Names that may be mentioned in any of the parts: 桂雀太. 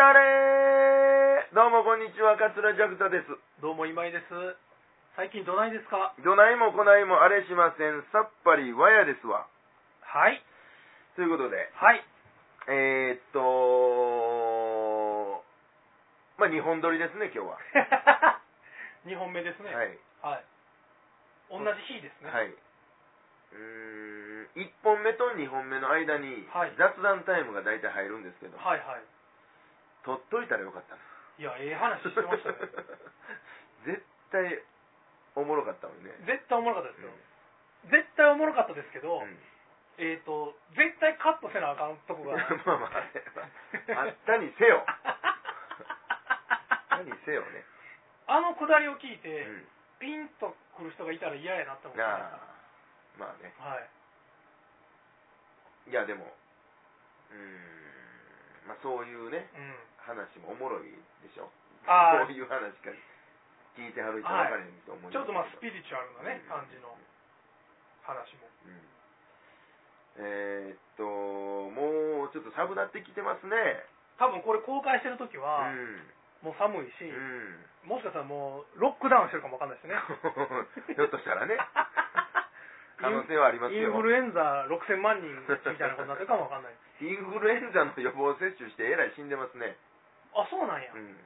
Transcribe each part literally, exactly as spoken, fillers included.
タレー。どうもこんにちは、桂ジャクタです。どうも今井です。最近どないですか？どないもこないもあれしません。さっぱりわやですわ。はい、ということで、はい、えー、っとまあにほん撮りですね今日は。にほんめですね。はい、はい、同じ日ですね。はい、うーん、いっぽんめとにほんめの間に雑談タイムが大体入るんですけど、はいはい、取っといたらよかったな。いや、ええ話してましたね。絶対おもろかったもんね。絶対おもろかったですよ、うん、絶対おもろかったですけど、うん、えーと絶対カットせなあかんとこがまあまああったにせよ。あったにせよね。あのくだりを聞いて、うん、ピンとくる人がいたら嫌やなって思ってた。まあね、はい、いやでもうーん、まあ、そういうね、うん、話もおもろいでしょ。あ、そういう話か聞いてはる人分かれへんと思うんですけど、はい、ちょっとまあスピリチュアルなね、うん、感じの話も、うん、えー、っともうちょっと寒なってきてますね。多分これ公開してる時は、うん、もう寒いし、うん、もしかしたらもうロックダウンしてるかも分かんないですね。ひょっとしたらね。可能性はありますよ。インフルエンザろくせんまんにんみたいなことになってるかもわかんない。インフルエンザの予防接種してえらい死んでますね。あ、そうなんや、うん、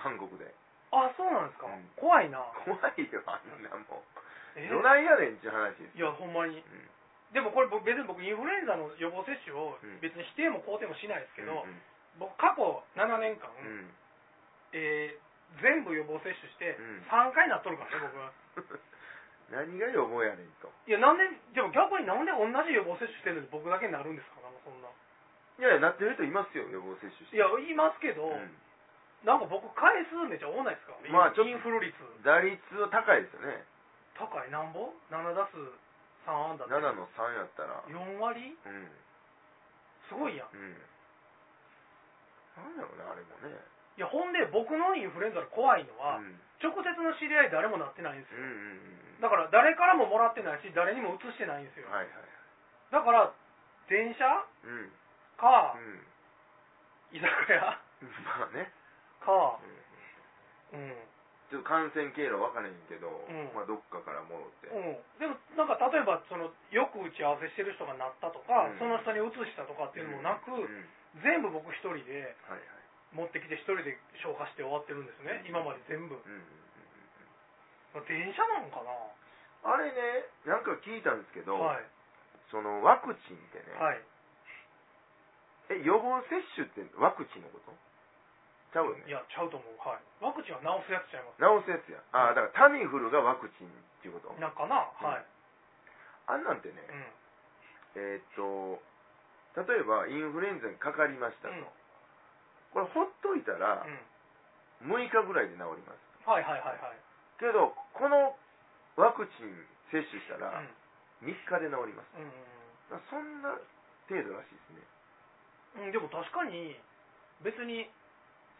韓国で。あ、そうなんですか、うん、怖いな。怖いよ、あんなもうどないやねんっていう話です。いや、ほんまに、うん、でもこれ別に僕インフルエンザの予防接種を別に否定も肯定もしないですけど、うん、僕過去ななねんかん、うん、えー、全部予防接種してさんかいなっとるからね、僕は。何が予防やねんと。いや、なんで、でも逆になんで同じ予防接種してるのに僕だけになるんですかな、そんな。いやいや、なってる人いますよ、予防接種して。いや、いますけど、うん、なんか僕、回数めっちゃ多ないですか、まあ、ちょっとインフル率。打率は高いですよね。高い、なんぼ ?なな 打数さん安打。ななのさんやったら。よんわり、うん、すごいやん。うん。なんだろうね、あれもね。いや、ほんで僕のインフルエンザの怖いのは、うん、直接の知り合い誰もなってないんですよ、うんうんうん、だから誰からももらってないし誰にもうつしてないんですよ、はいはいはい、だから電車、うん、か、うん、居酒屋、まあね、か、うんうん、ちょっと感染経路分からへんけど、うん、まあ、どっかからもろって、うん、でもなんか例えばそのよく打ち合わせしてる人がなったとか、うん、その人にうつしたとかっていうのもなく、うんうん、全部僕一人で、はいはい、持ってきて一人で消化して終わってるんですね、今まで全部、うんうんうんうん、電車なんかなあれね。なんか聞いたんですけど、はい、そのワクチンってね、はい、え、予防接種ってワクチンのことちゃうよね。いや、ちゃうと思う、はい、ワクチンは治すやつちゃいます、ね、治すやつや、あ、だからタミフルがワクチンっていうことなんかな、うん、はい、あんなんてね、うん、えー、っと例えばインフルエンザにかかりましたと、うん、これほっといたらむいかぐらいで治ります、うん、はいはいはいはい、けどこのワクチン接種したらみっかで治ります、うんうんうん、そんな程度らしいですね、うん、でも確かに別に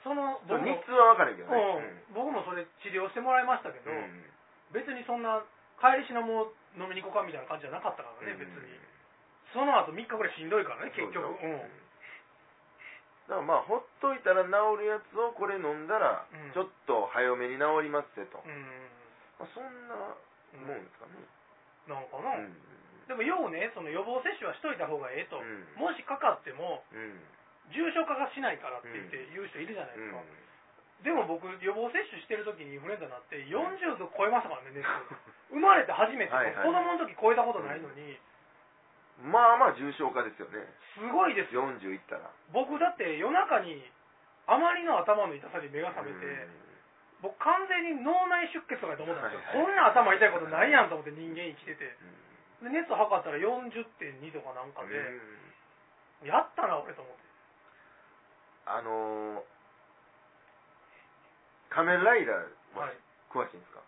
その僕も日数は分からんけどね、うん、僕もそれ治療してもらいましたけど、うん、別にそんな帰りしなも飲みに行こうかみたいな感じじゃなかったからね、うん、別にその後みっかぐらいしんどいからね結局、うん、だからまあほっといたら治るやつをこれ飲んだらちょっと早めに治りますってと、うん、まあ、そんなもんですかね、うん、なんかな、うん、でも要ね、その予防接種はしといた方がええと、うん、もしかかっても重症化がしないからって言って言う人いるじゃないですか、うんうん、でも僕予防接種してる時にインフルエンザになってよんじゅうど超えましたからね、熱生まれて初めて、はいはい、子供の時超えたことないのに、うん、まあまあ重症化ですよね。すごいですよ、よんじゅういったら。僕だって夜中にあまりの頭の痛さに目が覚めて、僕完全に脳内出血とかと思ったんですよ、はいはい、こんな頭痛いことないやんと思って人間生きてて、で熱測ったら よんじゅってんに とかなんかで、やったな俺と思って。あのー、仮面ライダーは詳しいんですか？は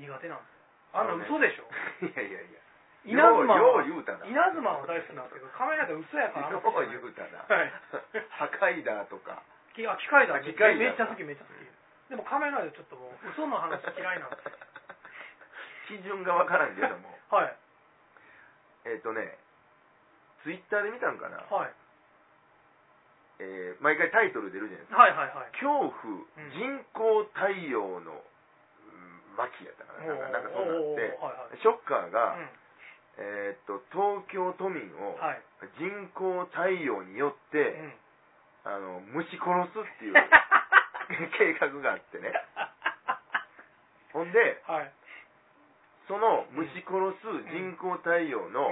い、いや僕苦手なんですよ、あの、ね、嘘でしょ。いやいやいや、稲妻は大好きなんですけど、カメラで嘘やからあんまり言うたな。はい。破壊だとか。機械だ。機械だ。めっちゃ好き、めっちゃ好き。でもカメラでちょっともう嘘の話嫌いなんですよ。基準がわからんけども。はい。えっとね、ツイッターで見たんかな。はい。えー、毎回タイトル出るじゃないですか、はいはいはい、恐怖、人工太陽の巻やったかな、なんかそうなって、はいはい、ショッカーが、うん、えー、っと東京都民を人工太陽によって、はい、あの虫殺すっていう計画があってねほんで、はい、その虫殺す人工太陽の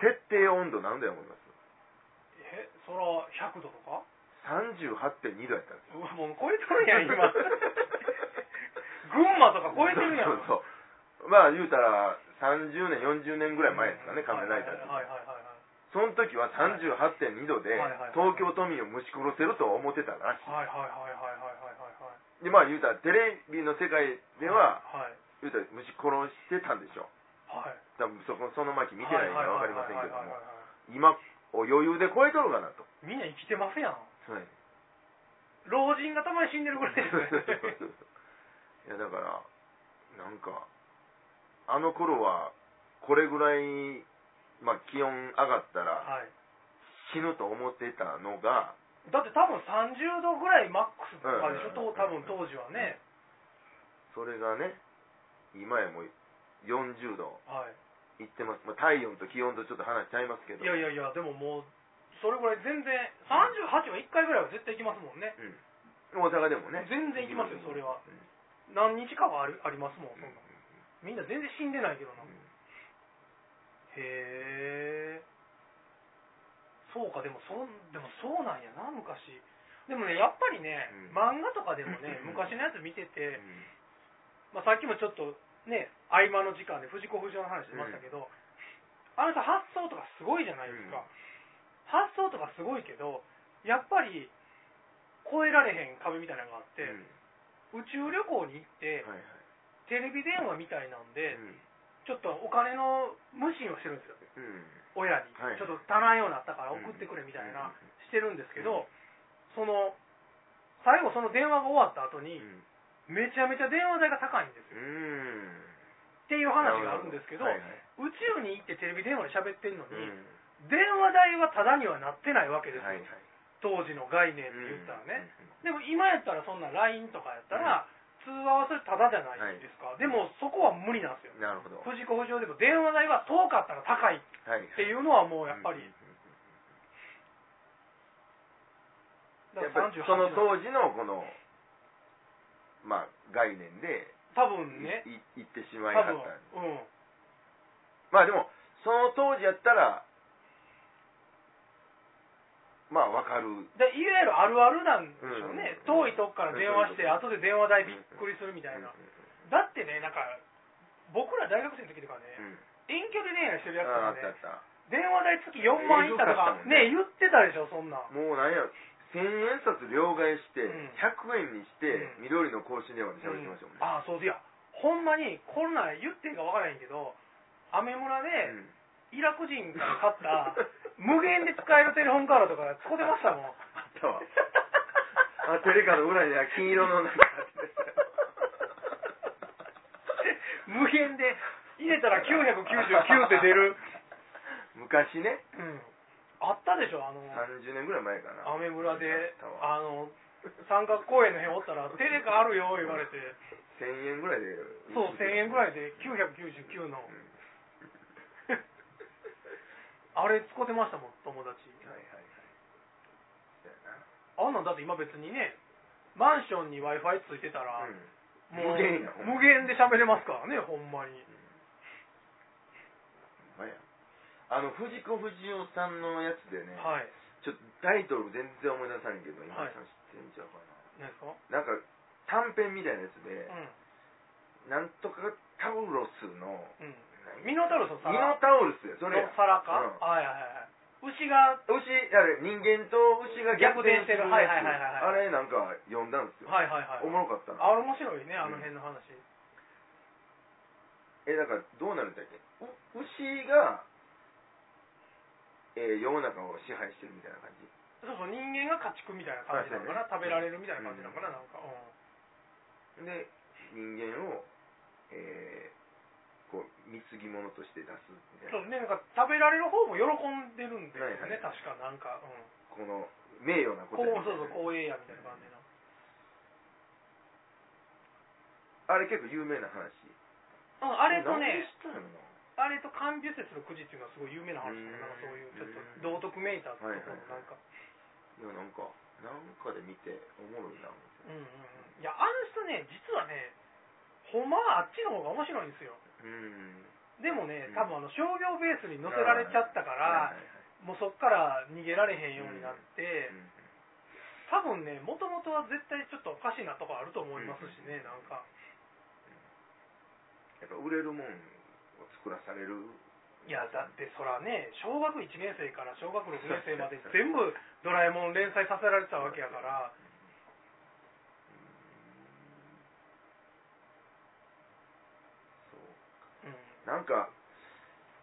設定温度なんだよ思います。え、そらひゃくどとか さんじゅうはってんにどやったんですよ。うわ、もう超えてるやん今群馬とか超えてるやん。そうそうそう、まあ言うたらさんじゅうねんよんじゅうねんぐらい前ですかね、うん、仮面ライダーって、はいはいはいはい、その時は さんじゅうはってんにどで東京都民を虫殺せると思ってたらしい。はいはいはいはいはいはいはい。でまあ言うたらテレビの世界では、はいはい、言うたら虫殺してたんでしょう、はい、多分そこその巻見てないから分かりませんけども、今余裕で超えとるかなと。みんな生きてますやん、はい、老人がたまに死んでるぐらいですねいやだからなんかあの頃はこれぐらい、まあ、気温上がったら死ぬと思ってたのが、はい、だって多分さんじゅうどぐらいマックスとかでしょ、多分当時はね、うん、それがね今やもうよんじゅうど、はい言ってます。まあ、体温と気温とちょっと話しちゃいますけど。いやいやいや、でももうそれぐらい全然さんじゅうはちはいっかいぐらいは絶対行きますもんね。うん、大阪でもね。全然行きますよそれは。うん、何日かはあるありますもん。そんな、うん、みんな全然死んでないけどな。うん、へえ。そうかでもそでもそうなんやな昔。でもねやっぱりね、うん、漫画とかでもね昔のやつ見てて、うん、まあ、さっきもちょっと。ね、合間の時間で藤子不二雄の話してましたけど、うん、あの人発想とかすごいじゃないですか、うん、発想とかすごいけどやっぱり超えられへん壁みたいなのがあって、うん、宇宙旅行に行って、はいはい、テレビ電話みたいなんで、うん、ちょっとお金の無心をしてるんですよ、うん、親に、はい、ちょっと足らんようになったから送ってくれみたいな、うん、してるんですけど、うん、その最後その電話が終わった後に、うん、めちゃめちゃ電話代が高いんですよ、うん、っていう話があるんですけど、はいはい、宇宙に行ってテレビ電話で喋ってるのに、うん、電話代はタダにはなってないわけですよ、はいはい、当時の概念って言ったらね、うん、でも今やったらそんな ライン とかやったら、うん、通話はそれタダじゃないですか、はい、でもそこは無理なんですよ。なるほど。藤子不二雄でも電話代は遠かったら高いっていうのはもうやっぱり、はいはい、だからさんじゅうはち、その当時のこのまあ、概念で多分ねい行ってしまいはったんで、うん、まあでもその当時やったらまあ分かるで、いわゆるあるあるなんでしょうね、うんうんうん、遠いとこから電話して、うんうん、後で電話代びっくりするみたいな、うんうん、だってねなんか僕ら大学生の時とかね、うん、遠距離恋愛してるやつとかね、ああ電話代月よんまんいったとか ね, ね言ってたでしょ。そんなもうなんやろせんえん札両替してひゃくえんにして緑の更新電話で喋ってましたもんね、うんうん、ああそうです。いやほんまにこんなん言ってんかわからへんけどアメ村でイラク人が買った無限で使えるテレホンカードとか使ってましたもんあったわあテレカの裏には金色のなんか無限で入れたらきゅうひゃくきゅうじゅうきゅうって出る昔ね、うんあったでしょ。あのさんじゅうねんぐらい前かなアメ村であの三角公園の辺おったらテレカあるよ言われてせんえんぐらいでそうせんえんぐらいできゅうひゃくきゅうじゅうきゅうの、うん、あれ使ってましたもん友達、はいはいはい、あんなんだって今別にねマンションに Wi-Fi ついてたら、うん、もう無限や無限で喋れますからねほんまに、うん、ほんまや。あの藤子不二雄さんのやつでね、はい、ちょっとタイトル全然思い出さないけど今さん知ってんちゃうかな、はい、なんか短編みたいなやつで、うん、なんとかタウロスの、うん、ミノタウロスの皿ミノタウロスそれの皿か、うん、はいはいはい、牛が牛あれ人間と牛が逆転してるやつ、はいはいはいはい、あれなんか読んだんですよ、はいはいはい、おもろかったなあれ。面白いねあの辺の話、うん、えだからどうなるんだっけ牛がえー、世の中を支配してるみたいな感じ。そうそう人間が家畜みたいな感じなのかな、食べられるみたいな感じなのかな、うん、なんか、うん、で人間を、えー、こう貢ぎ物として出すみたいな。そうねなんか食べられる方も喜んでるんですよね、はいはい、確かなんか、うん、この名誉なことや、ね、そうそう、光栄やみたいな感じの。あれ結構有名な話、うん、あれとね、あれと漢美説のくじっていうのはすごい有名な話だから、なんかそういうちょっと道徳めいたところのなんか、はいはいはい、いやなんかなんかで見ておもろいなみたいな、うんうん、いやあの人ね、実はねほんまあっちの方が面白いんですよ。うん、でもね、多分あの商業ベースに乗せられちゃったから、うん、もうそっから逃げられへんようになって、うんうん、多分ね、もともとは絶対ちょっとおかしいなとかあると思いますしね、うん、なんか。やっぱ売れるもんを作らされる。いやだってそらね、小学いちねん生から小学ろくねん生まで全部ドラえもん連載させられてたわけやから。なんか、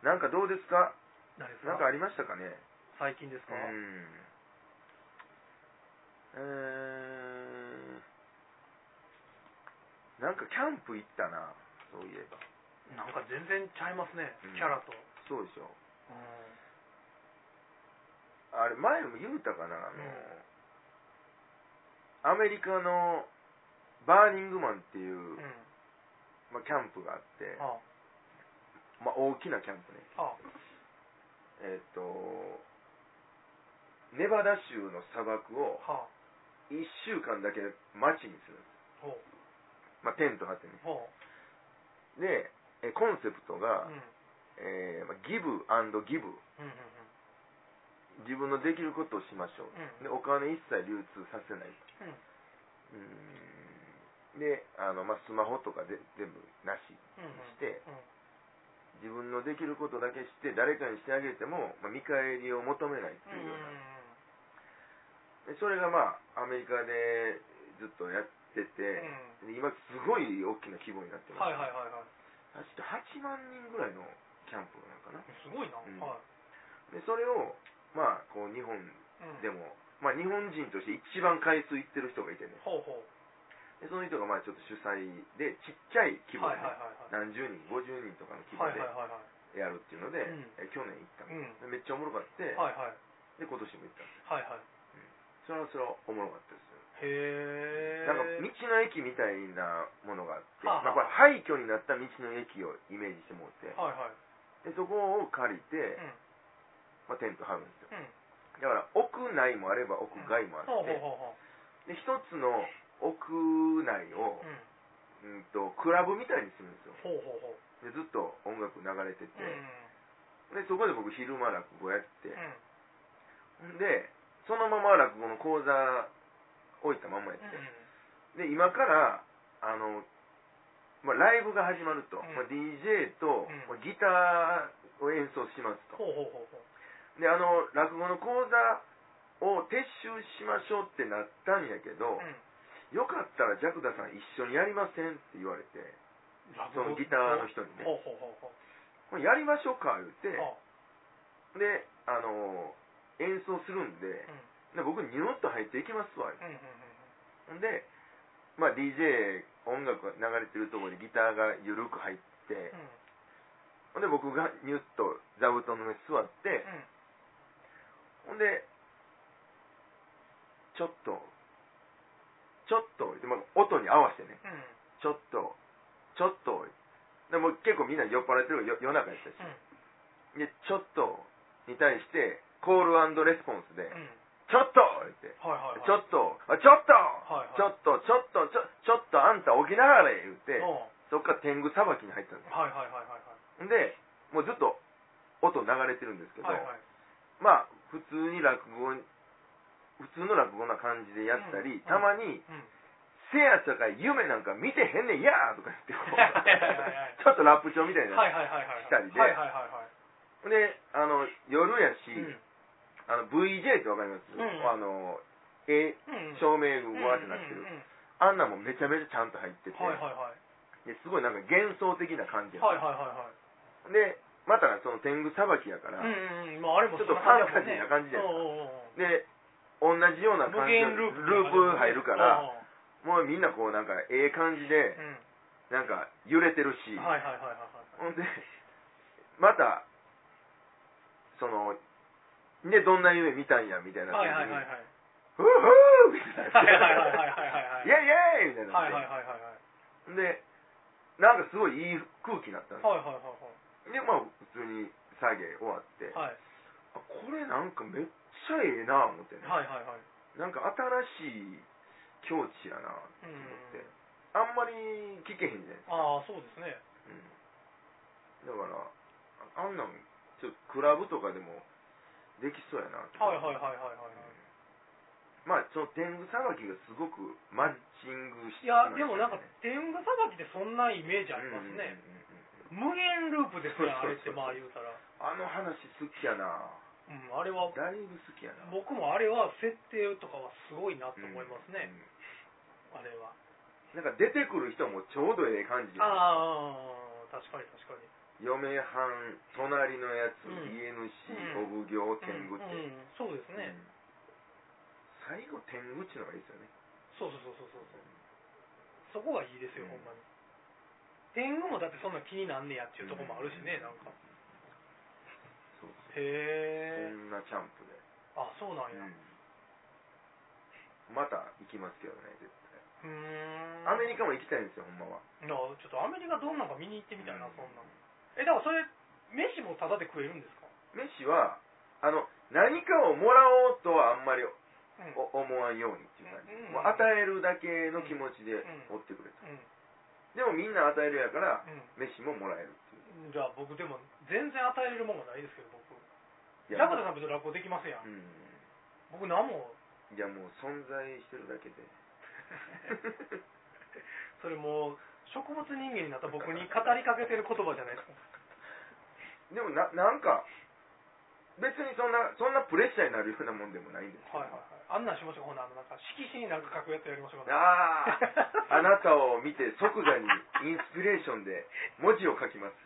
なんかどうですか？何ですか？なんかありましたかね？最近ですか？うん。えー、なんかキャンプ行ったな、そういえば。なんか全然ちゃいますね、うん、キャラと。そうでしょ。うん、あれ、前も言うたかな、あの、うん、アメリカのバーニングマンっていう、うんまあ、キャンプがあって、ああまあ、大きなキャンプね。ああえっ、ー、とネバダ州の砂漠をいっしゅうかんだけ街にする。ほうまあ、テント張ってね。ほうでコンセプトが、うんえーまあ、ギブ&ギブ、うんうんうん、自分のできることをしましょう、うん、でお金一切流通させない、うんうん、であの、まあ、スマホとかで全部なしにして、うんうんうん自分のできることだけして誰かにしてあげても、まあ、見返りを求めないっていうような、うん、それがまあアメリカでずっとやってて、うん、今すごい大きな規模になってます、はいはいはいはい、確かはちまんにんぐらいのキャンプなんかな、すごいな、うんはい、でそれをまあこう日本でも、うんまあ、日本人として一番回数行ってる人がいてね、ほうほうでその人がまあちょっと主催でちっちゃい規模で、ねはいはいはいはい、何十人ごじゅうにんとかの規模でやるっていうので、はいはいはい、去年行ったの、うん、めっちゃおもろかった、はいはい、で今年も行ったの、はいはいうん、それはそれはおもろかったですよ。へえ。なんか道の駅みたいなものがあって、まあ、これ廃墟になった道の駅をイメージしてもらって、はいはい、でそこを借りて、うんまあ、テント張るんですよ、うん、だから屋内もあれば屋外もあって、うん、で一つの屋内を、うん、うんとクラブみたいにするんですよ。ほうほうほうでずっと音楽流れてて、うん、でそこで僕昼間落語やって、うん、でそのまま落語の講座置いたままやって、うん、で今からあの、まあ、ライブが始まると、うんまあ、ディージェー と、うん、ギターを演奏しますと、ほうほうほうであの落語の講座を撤収しましょうってなったんやけど、うんよかったらジャクダさん一緒にやりませんって言われて、そのギターの人にね、ほうほうほうほうこれやりましょうか言って、であの演奏するんで、うん、で僕ニューッと入っていきますわ、うんうんうん、で、まあ、ディージェー 音楽が流れてるところにギターが緩く入って、うん、で僕がニューッと座布団の上に座って、うん、ほんでちょっとちょっと音に合わせてね、うん、ちょっとちょっとでも結構みんな酔っ払ってる夜中やったし、うん、でちょっとに対してコール&レスポンスで、うん、ちょっとって、はいはいはい、ちょっとちょっと、はいはい、ちょっとちょっとちょ、ちょっとあんた起きながら言って、うん、そっから天狗さばきに入ったんです、はいはいはいはい、でもうずっと音流れてるんですけど、はいはい、まあ普通に落語に普通の落語な感じでやったり、うん、たまに、うん、せやさかい夢なんか見てへんねんやーとか言ってちょっとラップ調みたいなしたりで、であの夜やし、うん、あの ブイジェー ってわかります、うん、あのえ、うん、照明具わーってなってる、うんうんうん、あんなもめちゃめちゃちゃんと入ってて、はいはいはい、ですごいなんか幻想的な感じ、はいはいはいはい、でまたその天狗さばきやから、うんうんまあ、あれもちょっとファンタジーな感じじゃないですか、で同じような感じのループ入るからもうみんなこうなんかええ感じでなんか揺れてるし、ほんでまたそのでどんな夢見たんやみたいな感じフーフーみたいな。イェイイェイみたいな。はいはいはいはい。で、なんかすごいいい空気になったんですよ。はいはいはいはい。で、まあ普通に作業終わって、はい、あ、これなんかめっちゃええなぁ思ってね。はいはいはい。なんか新しい境地やなぁと思って、あんまり聞けへんじゃないですか。ああ、そうですね。うん。だから、あんなん、ちょっとクラブとかでもできそうやなと思って。はいはいはいはいはい。まあ、その天狗さばきがすごくマッチングしてましたね。いや、でもなんか天狗さばきってそんなイメージありますね。無限ループですね、あれって。まあ言うたらあの話好きやな。うん、あれはだいぶ好きやな。僕もあれは設定とかはすごいなと思いますね、うんうん、あれはなんか出てくる人もちょうどええ感じ。ああ、確かに確かに。嫁はん、隣のやつ、うん、家主、お奉行、天狗って、うんうんうん、そうですね、うん、最後天狗ってのがいいですよね。そうそうそうそうそう、うん、そこがいいですよ、うん、ほんまに。天狗もだってそんな気になんねやっていうとこもあるしね、うん、なんか。そうそう。へえ。こんなキャンプで。あ、そうなんや、うん。また行きますけどね、絶対。うーん。アメリカも行きたいんですよ、ほんまは。いや、ちょっとアメリカどんなんか見に行ってみたいな、うん、そんなの。え、だからそれ飯もタダで食えるんですか？飯はあの何かをもらおうとはあんまり。思わんようにっていう感じ、うんうんうん、もう与えるだけの気持ちで追ってくれた、うんうん、でもみんな与えるやから、うん、飯ももらえるっていう。じゃあ僕でも全然与えれるもんがないですけど、僕ジャカタさん別に落語できますやん、うん、僕何も。いや、もう存在してるだけでそれもう植物人間になった僕に語りかけてる言葉じゃないですかでも な, なんか別にそんなそんなプレッシャーになるようなもんでもないんですけど、はいはいはい、あんなんしましょう。ほな、あのなんか色紙になんか書くやつやりましょうか。あああなたを見て即座にインスピレーションで文字を書きます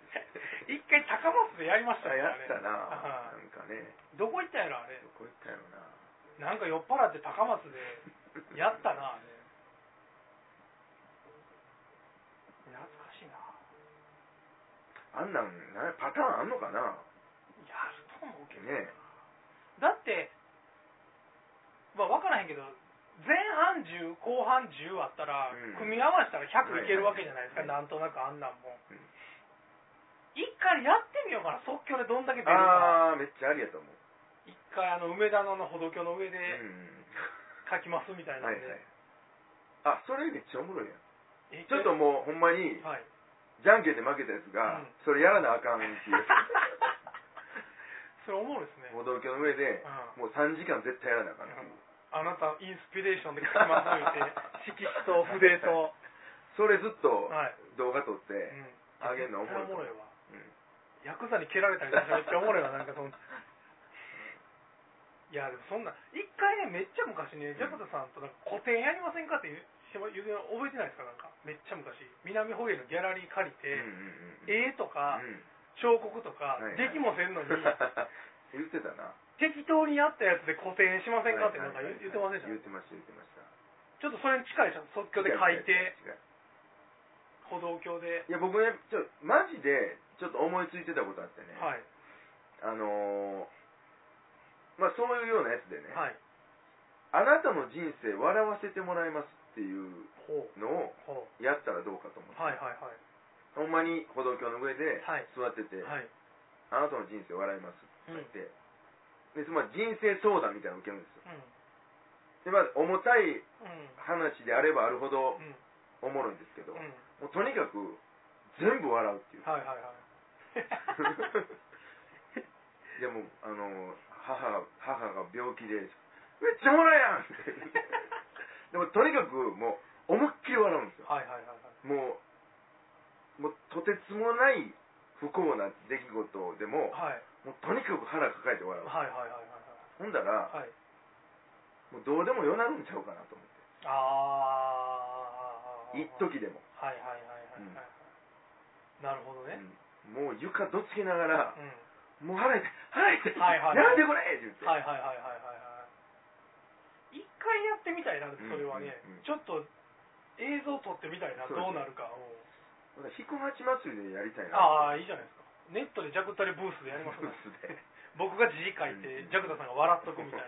一回高松でやりましたね。やったな。なんかね、どこ行ったんやろあれ。どこ行ったんやろな。なんか酔っ払って高松でやったなあれ懐かしいな。あんなんパターンあんのかな。ね、だって、まあ、分からへんけど前半じゅう後半じゅうあったら、うん、組み合わせたらひゃくいけるわけじゃないですか、はいはいはい、なんとなくあんなんも、うん、一回やってみようかな。即興でどんだけ出るか。あー、めっちゃありやと思う。一回あの梅田の歩道橋の上で書きますみたいなんで、うんはいはい、あ、それめっちゃおもろいやん。ちょっともうほんまに、はい、じゃんけんで負けたやつが、うん、それやらなあかんっていうそれ思うですね。歩道橋の上で、うん、もうさんじかん絶対やらなあかん、うん、あなたインスピレーションで書きまとめて色紙と筆とそれずっと動画撮ってあげるのおもろいわ、うん、ヤクザに蹴られたりしたらめっちゃおもろいわなんかそんないやでもそんな一回ね、めっちゃ昔ね、ジャカタさんとなんか個展やりませんかって言う覚えてないですか。なんかめっちゃ昔南ホイールのギャラリー借りて、うんうんうん、絵とか、うん、彫刻とかできもせんのに言ってたな。適当にやったやつで個展しませんかってなんか言ってませんでした。言ってました言ってました。ちょっとそれに近いじゃん。即興で書いて歩道橋で。いや僕ね、ちょマジでちょっと思いついてたことあってね。はい。あのー、まあそういうようなやつでね。はい。あなたの人生笑わせてもらいますっていうのをやったらどうかと思って。はいはいはい。ほんまに歩道橋の上で座ってて、はいはい、あなたの人生笑いますって言って、うん、でつまり人生相談みたいなの受けるんですよ、うん、でまあ重たい話であればあるほどおもろいんですけど、うん、もうとにかく全部笑うっていう、はいはいはいでもあの母、母が病気でめっちゃおもろいやんってでもとにかくもう思いっきり笑うんですよ、はいはいはいはい、もうもうとてつもない不幸な出来事でも、はい、もうとにかく腹抱えて笑う、はいはいはいはい、ほんだら、はい、もうどうでもよなるんちゃうかなと思って。ああ、一時でも、はいはいはいはい、うん、なるほどね、うん、もう床どつきながら、うん、もう腹痛い腹痛いやめてこれって言って、はいはいはいはいはい、一回やってみたいな。それはね、うんうんうん、ちょっと映像撮ってみたいな、どうなるかを。ひこまち祭りでやりたいな。ああ、いいじゃないですか。ネットでジャクタリブースでやりますか。僕が字書いて、ジャクタさんが笑っとくみたいな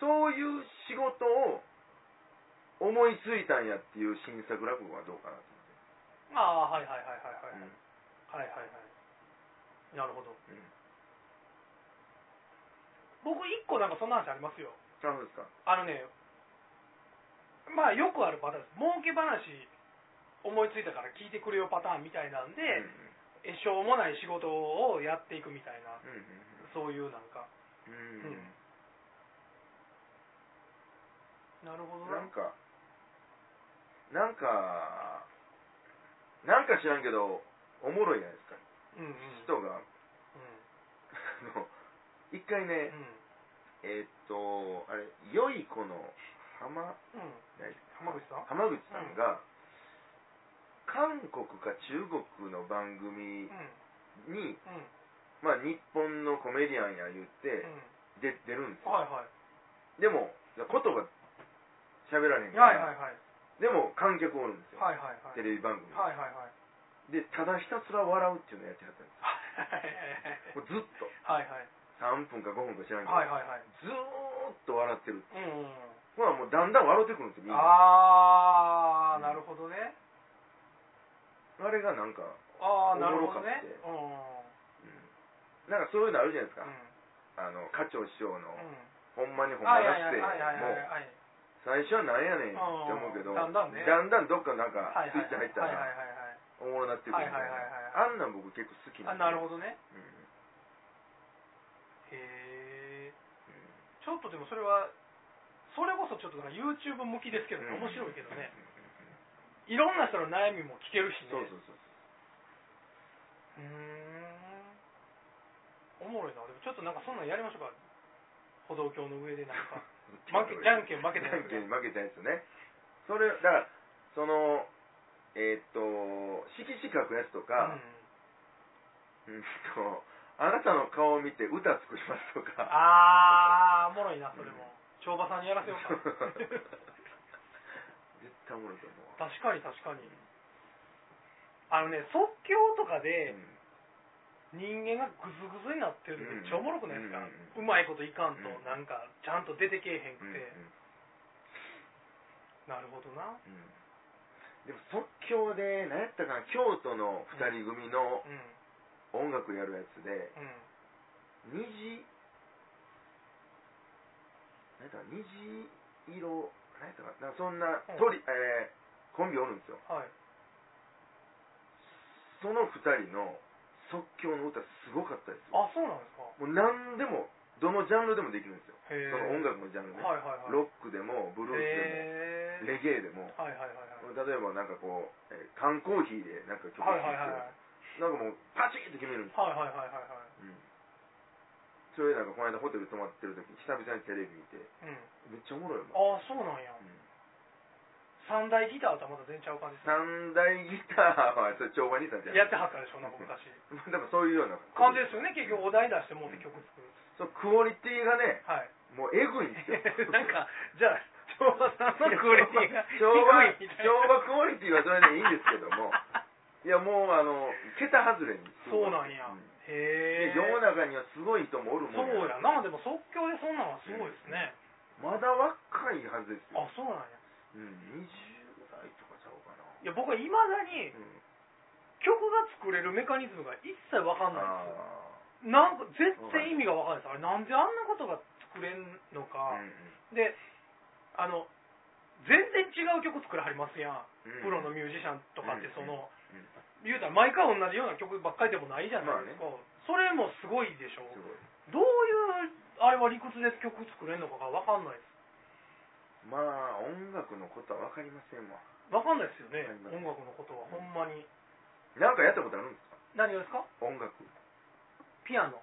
そういう仕事を思いついたんやっていう新作落語はどうかなと思って。ああ、はいはいはいはいはい、うん、はいはいはい、なるほど、うん、僕一個なんかそんな話ありますよ。何ですか？あのね、まあよくあるパターンです。儲け話思いついたから聞いてくれよパターンみたいなんで、うんうん、しょうもない仕事をやっていくみたいな、うんうん、そういうなんか、うんうん、なるほど、ね、なんかなんかなんか知らんけどおもろいじゃないですか、うんうん、人が、うん、あの一回ね、うん、えー、っとあれ良い子の浜、うん、浜口さん浜口さんが、うん、韓国か中国の番組に、うんうん、まあ、日本のコメディアンや言って、うん、で出るんですよ、はいはい、でも言葉喋らへんから、はいはいはい、でも観客おるんですよ、はいはいはい、テレビ番組、はいはいはい、でただひたすら笑うっていうのをやってはったんですよ。もうずっと、はいはい、さんぷんかごふんか知らんけど、はいはいはい、ずーっと笑ってるって、うんうん、ほらもうだんだん笑ってくるんですよみんな。あー、なるほどね。あれがなんかおもろかって、ね、うん、なんかそういうのあるじゃないですか、うん、あの課長師匠の、うん、ほんまにほんま出してもう最初はなんやねんって思うけど、だんだん、ね、だんだんどっかなんかスイッチ入ったらおもろなってくるみたいな、あんなん僕結構好きなんで。あ、なるほどね、うん、へえ、うん、ちょっとでもそれはそれこそちょっとなんか YouTube 向きですけど、ね、面白いけどね、うん、いろんな人の悩みも聞けるしね。そうそうそう。うーん。おもろいな。でもちょっとなんかそんなのやりましょうか。歩道橋の上でなんか負けじゃんけん負けたやつ、ね。じゃんけん負けたやつね。それだからそのえー、っと色紙書くやつとか、うん、うんとあなたの顔を見て歌作りますとか。ああ、おもろいなそれも。長馬さんにやらせようか。絶対おもろいと思う。確かに確かに、あのね、即興とかで人間がグズグズになってるのめっちゃおもろくないですか、うんうん、うまいこといかんとなんかちゃんと出てけえへんくて、うんうん、なるほどな、うん、でも即興で何やったかな、京都のふたり組の音楽やるやつで、うんうん、虹何やったか虹色何やったかな、そんな鳥、うん、えーコンビおるんですよ、はい、そのふたりの即興の歌すごかったですよ。あ、そうなんですか。もう何でもどのジャンルでもできるんですよ。へー、その音楽のジャンルで、はいはいはい、ロックでもブルースでもレゲエでも、はいはいはいはい、例えばなんかこう、えー、缶コーヒーでなんか曲を聴いて、はいはいはい、なんかもうパチッと決めるんですよ、はいはいはいはい、うん、それなんかこの間ホテル泊まってる時久々にテレビ見て、うん、めっちゃおもろいもん。あ、そうなんや、うん、三大ギターとはまた全然ちゃう感じです。三大ギターはそれ長盤兄さんじゃんやってはったでしょなんか昔でもそういうような感じですよね。結局お題出してもって曲作る、そうクオリティがね、はい、もうエグいんですよなんかじゃあ長盤さんのクオリティが長盤クオリティはそれでいいんですけどもいやもうあの桁外れに。そうなんや、うん、へえ。世の中にはすごい人もおるもん。そうやな。でも即興でそんなのはすごいですね、うん、まだ若いはずですよ。あ、そうなんや、うん、にじゅうだいとかちゃうかな。いや僕はいまだに曲が作れるメカニズムが一切分かんないんですよ。なんか全然意味が分かんないです。あれなんであんなことが作れんのか、うんうん、であの全然違う曲作らはりますやん、うん、プロのミュージシャンとかってその、うんうんうん、言うたら毎回同じような曲ばっかりでもないじゃないですか、まあね、それもすごいでしょ。どういうあれは理屈で曲作れんのかが分かんないです。まあ音楽のことは分かりませんわ。分かんないですよね、音楽のことは、うん、ほんまに。なんかやったことあるんですか？何ですか？音楽。ピアノ。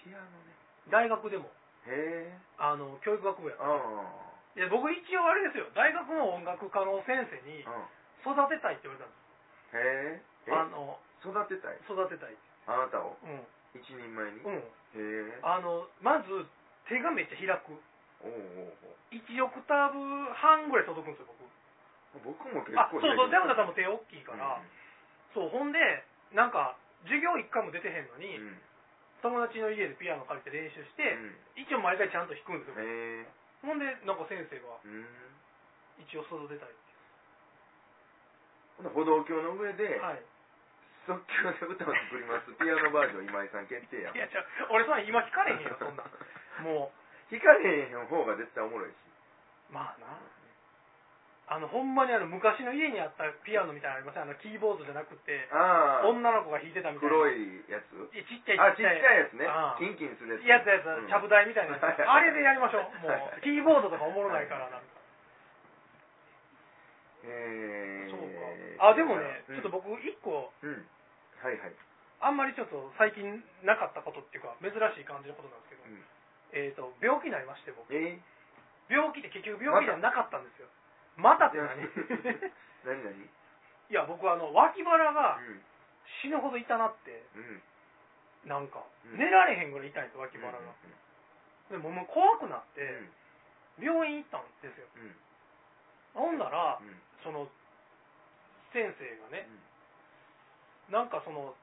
ピアノね。大学でも。へえ。あの教育学部やった。ああ。いや僕一応あれですよ、大学の音楽科の先生に育てたいって言われたんです。へえ。あの育てたい。育てたい。あなたを。うん。一人前に。うん。へえ。あのまず手がめっちゃ開く。おうおうおう、いちオクターブはんぐらい届くんですよ僕。僕も結構。あ、そうそう、でもだからもう手大きいから、うん、そう、ほんでなんか授業いっかいも出てへんのに、うん、友達の家でピアノ借りて練習して、うん、一応毎回ちゃんと弾くんですよ。へえ。ほんでなんか先生が一応外出たいっていう、歩道橋の上で、はい、即興で歌を作りますピアノバージョン今井さん決定やん。いやちゃう、俺それ今聞かれへんよそんなもう聞かれへん方が絶対おもろいし、まあな、あのほんまにあの昔の家にあったピアノみたいなのありません、あのキーボードじゃなくてあ女の子が弾いてたみたいな黒いやつ、いやちっちゃいちっちゃいやつね、キンキンするやつやつやつ、ちゃぶ台みたいなやつ、うん、あれでやりましょうもうキーボードとかおもろないからなんかへえー、そうか、あでもね、うん、ちょっと僕一個、うん、はいはい、あんまりちょっと最近なかったことっていうか珍しい感じのことなんですけど、うん、えーと病気になりまして僕、えー、病気って結局病気じゃなかったんですよ。またって何何何、いや僕あの脇腹が死ぬほど痛なって、うん、なんか、うん、寝られへんぐらい痛いんです脇腹が、うん、でももう怖くなって、うん、病院行ったんですよ、うん、ほんなら、うん、その先生がね、うん、なんかその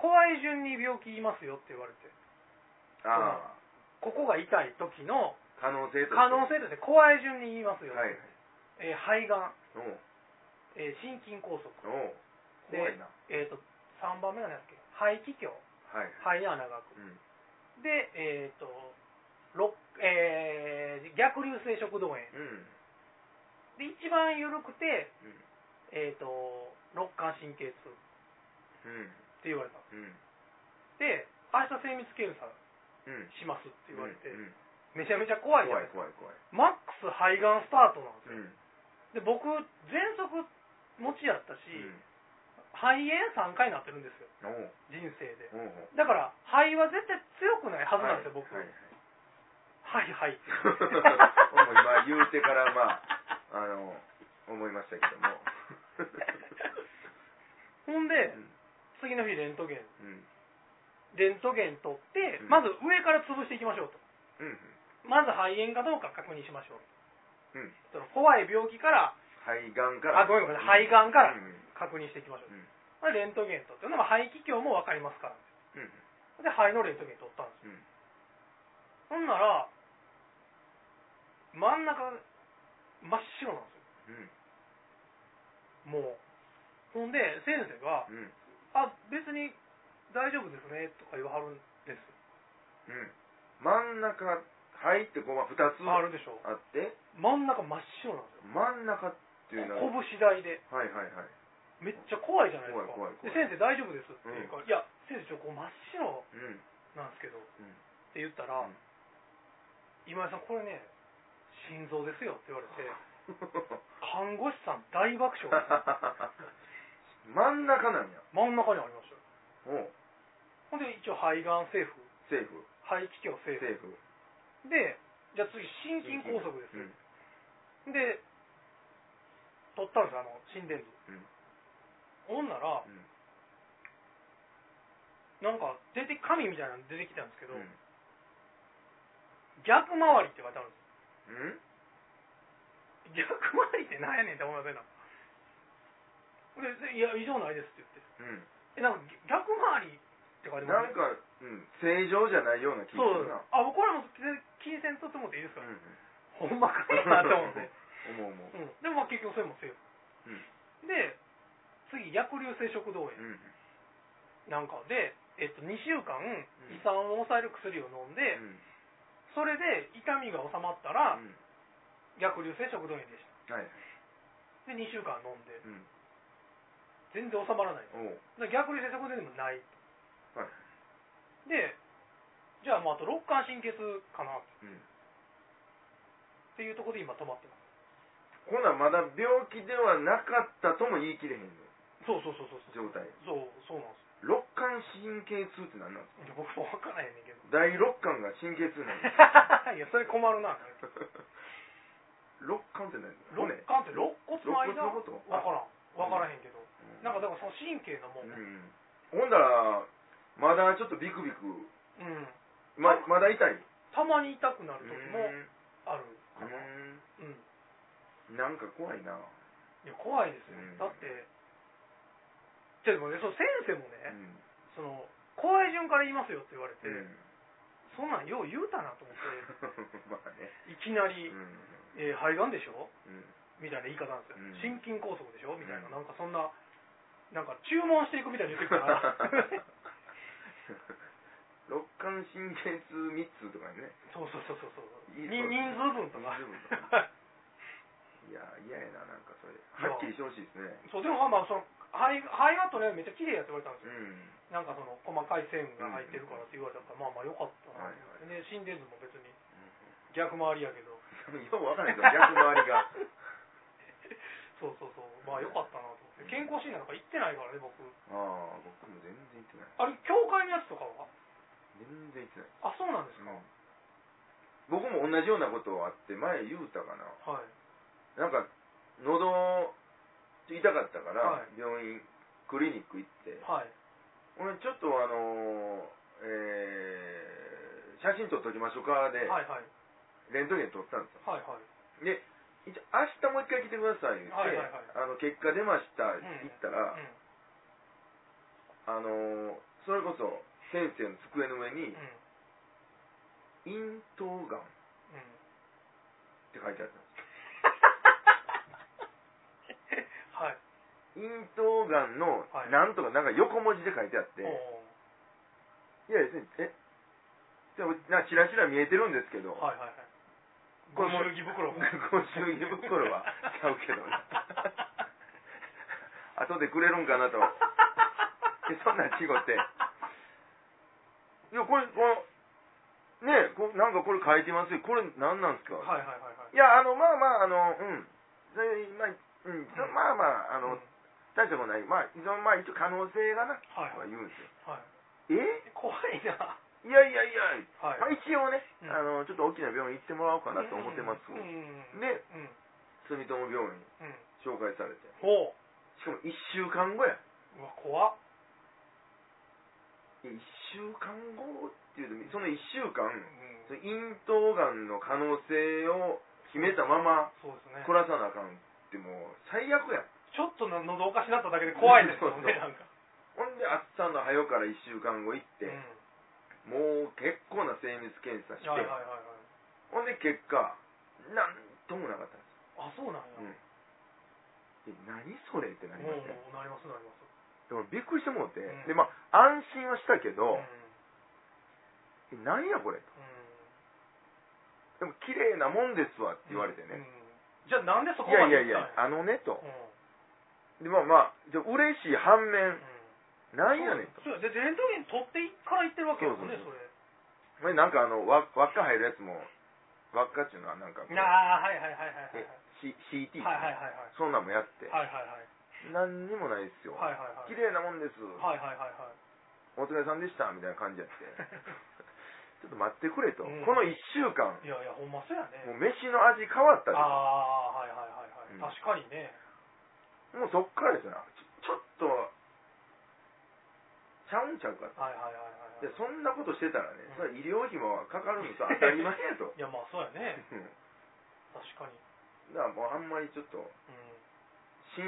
怖い順に病気言いますよって言われて、あここが痛い時の可能性として可能性として怖い順に言いますよって、はい、えー、肺がん、えー、心筋梗塞、で、えー、とさんばんめなんですけど肺気胸、はい、肺に穴が開く、うん、で、えーとえー、逆流性食道炎、うん、で一番緩くて、うん、えーと肋間神経痛、うん、って言われた、うん、で明日精密検査しますって言われて、うんうんうん、めちゃめちゃ怖いじゃないですか。怖い怖い怖い。マックス肺がんスタートなんですよ、うん、で僕喘息持ちやったし、うん、肺炎さんかいになってるんですよ人生で。だから肺は絶対強くないはずなんですよ、はい、僕、はいはい、はいはい今言うてからまああの思いましたけどもほんで、うん、次の日レントゲン、うん、レントゲン取って、うん、まず上から潰していきましょうと、うん、まず肺炎かどうか確認しましょう、うん、その怖い病気から肺がんからあごめんなさい、うん、肺がんから確認していきましょう、うん、まあ、レントゲンとっていうのは肺気胸も分かりますから、うん、で肺のレントゲン取ったんですよ、うん、ほんなら真ん中真っ白なんですよ、うん、もうほんで先生が、うん、あ別に大丈夫ですねとか言わはるんです、うん、真ん中肺ってこうふたつあるでしょ、あって真ん中真っ白なんですよ。真ん中っていうのは拳大で、はいはいはい、めっちゃ怖いじゃないですか。怖い怖い怖い。で先生大丈夫ですっていうから、うん、いや先生ちょっとこう真っ白なんですけど、うん、って言ったら、うん、今井さんこれね心臓ですよって言われて看護師さん大爆笑真ん中なんや。真ん中にありましたよ。ほんで一応肺がんセーフセーフ肺気胸セーフで、じゃあ次心筋梗塞です、うん、で取ったんですよ、あの心電図、うん、ほんなら、うん、なんか出て紙みたいなの出てきたんですけど、うん、逆回りって書いてあるんですよ、うん、逆回りってなんやねんって思いませんか。いや異常ないですって言って、うん、えなんか逆回りって書いてますね、なんかうん、正常じゃないような気がするな。あ、僕らも金銭取ってもらっていいですか、うんうん、ほんまかいなと思って思う思う、うん、でもまあ結局それもセーフ、うん、で次逆流性食道炎、うん、なんかで、えっと、にしゅうかん胃酸を抑える薬を飲んで、うん、それで痛みが治まったら、うん、逆流性食道炎でした、はい、でにしゅうかん飲んで、うん、全然治まらない。だから逆流性食道炎でもない。はいで、じゃあもうあと肋間神経痛かな、うん、っていうところで今止まってます。こんなんまだ病気ではなかったとも言い切れへんの。そうそうそうそうそう状態。そうそうなんです。肋間神経痛って何なんですか。僕も分からへんねんけど。第六感が神経痛なんです。いやそれ困るな。肋間って何ですか。肋間って肋骨の間。肋骨のこと。分からん。分からへんけど。うん、なんかだからその神経のもん。うん、ほんだら。まだちょっとビクビク、うん、ま, まだ痛いたまに痛くなる時もあるかな、うん、うん、なんか怖いな。いや怖いですよ、うん、だってでもね、その先生もね、うん、その怖い順から言いますよって言われて、うん、そんなんよう言うたなと思ってまあ、ね、いきなり、うんえー、肺がんでしょ、うん、みたいな言い方なんですよ、うん、心筋梗塞でしょみたいな、うん、なんかそんななんか注文していくみたいに言ってくから肋間神経痛みっつとかね、そうそうそうそう人数分とかいや嫌やな、なんかそれはっきりしてほしいですね。そうでもまあその肺がとねめっちゃ綺麗やって言われたんですよ、うん、なんかその細かい線が入ってるからって言われたから、うん、まあまあよかったな、はいはい、ね心電図も別に逆回りやけどようわかんないですよ逆回りがそうそうそうまあよかったなと思って、健康診断なんか行ってないからね僕。ああ僕も全然行ってない。あれ教会のやつとかは全然行ってない。あそうなんですか、うん、僕も同じようなことあって前言うたかな、はいなんか喉痛かったから病院、はい、クリニック行って、はい、俺ちょっとあの、えー、写真撮っときましょうかで、はいはい、レントゲン撮ったんですよ、はいはい、で明日もう一回来てくださいって、はいはいはい、あの結果出ました言ったら、うんうん、あのそれこそ先生の机の上に、うん、咽頭がんって書いてあったんです。はい、咽頭がんのなんとかなんか横文字で書いてあって、はい、いやですねえでもなんかチラチラ見えてるんですけど、はいはいはい、ご祝儀袋もご祝儀袋はちゃうけどね後でくれるんかなとそんなん違っていやこれこのねえこなんかこれ書いてますよこれ何なんですか、はいはいはいはい、いやあのまあまああのうんそれまあうん、まあまあ、あの、うん、大したことない、まあ、そのまあ一応可能性がな、はいはい、言うんですよ、はい、え怖いな、いやいやいや、はいまあ、一応ね、うん、あの、ちょっと大きな病院行ってもらおうかなと思ってます、うんうん、で、うん、住友病院、うん、紹介されて、ほうしかもいっしゅうかんごや、うわ、怖っ、いっしゅうかんごっていうと、そのいっしゅうかん、うん、その咽頭がんの可能性を決めたまま、そうですね、凝らさなあかん。もう最悪やんちょっと喉おかしなっただけで怖いですよねなんかほんであっさんの早うからいっしゅうかんご行って、うん、もう結構な精密検査して、はいはいはいはい、ほんで結果なんともなかったんです。あそうなんや、うん、で何それってなりましたね。なりますなります。でもびっくりしてもうて、うん、でまあ安心はしたけど、うん、え何やこれと、うん、でも綺麗なもんですわって言われてね、うんうんじゃあなんでそこまで言ったの？いやいやいやあのねと、うん、でまあまあじゃあ嬉しい反面、うん、なんやねんと。そうでレントゲン取ってから行ってるわけですよね。そうそうそうそれ。なんかあの輪っか入るやつも輪っかっていうのはなんかこう。ああはいはいはいはいはい。C C T そんなんもやって。はいはいはい。何にもないですよ。はいはいはい。綺麗なもんです。はいはいはいはい。お疲れさんでしたみたいな感じやって。ちょっと待ってくれと、うん、このいっしゅうかんいやいやほんまそうやね。もう飯の味変わったでしょ。ああはいはいはい、はいうん、確かにね。もうそっからですよ。ちょっとちゃうんちゃうかと、はいはいはいはい、そんなことしてたらね、うん、それ医療費もかかるのさ当たり前やといやまあそうやね確かに。だからもうあんまりちょっと、うん、信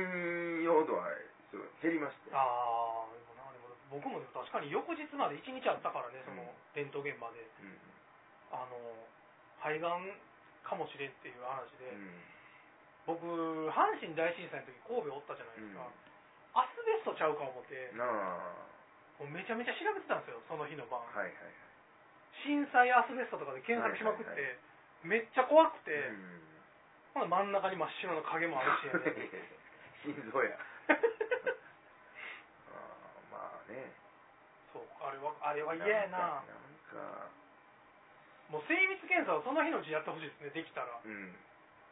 用度は減りまして。ああ僕も確かに翌日までいちにちあったからね、そのレントゲンまで、うん、あの肺がんかもしれんっていう話で、うん、僕阪神大震災の時神戸おったじゃないですか、うん、アスベストちゃうか思ってもうめちゃめちゃ調べてたんですよその日の晩、はいはいはい、震災アスベストとかで検索しまくって、はいはいはい、めっちゃ怖くて、うん、ほんで真ん中に真っ白の影もあるし、ね、心臓やね、そうあれはあれは嫌やな。なんかもう精密検査はその日のうちやってほしいですね。できたら、うん、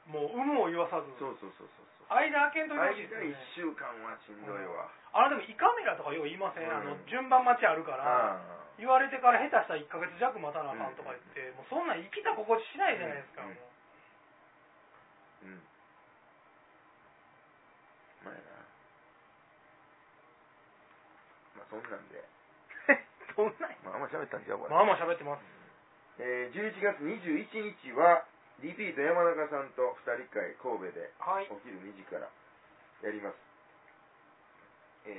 もう有無を言わさず。そうそうそうそうそう。間開けんといてほしいですね。いっしゅうかんはしんどいわ。うん、あれでも胃カメラとかよう言いません。うん、あの順番待ちあるから、うん、言われてから下手したらいっかげつ弱待たなあかんとか言って、うん、もうそんな生きた心地しないじゃないですか。うん、もう。うん。まあな。そんなんでどんなんまあまあ喋ったんちゃうこれ。まあまあ喋ってます、えー、じゅういちがつにじゅういちにちはリピート山中さんとふたり会神戸でお昼にじからやります、はい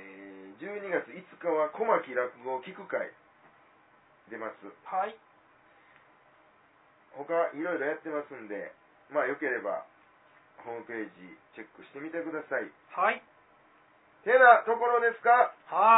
えー、じゅうにがついつかは小牧落語聞く会出ます、はい他いろいろやってますんで、まあよければホームページチェックしてみてください。はい。てなところですか。はい。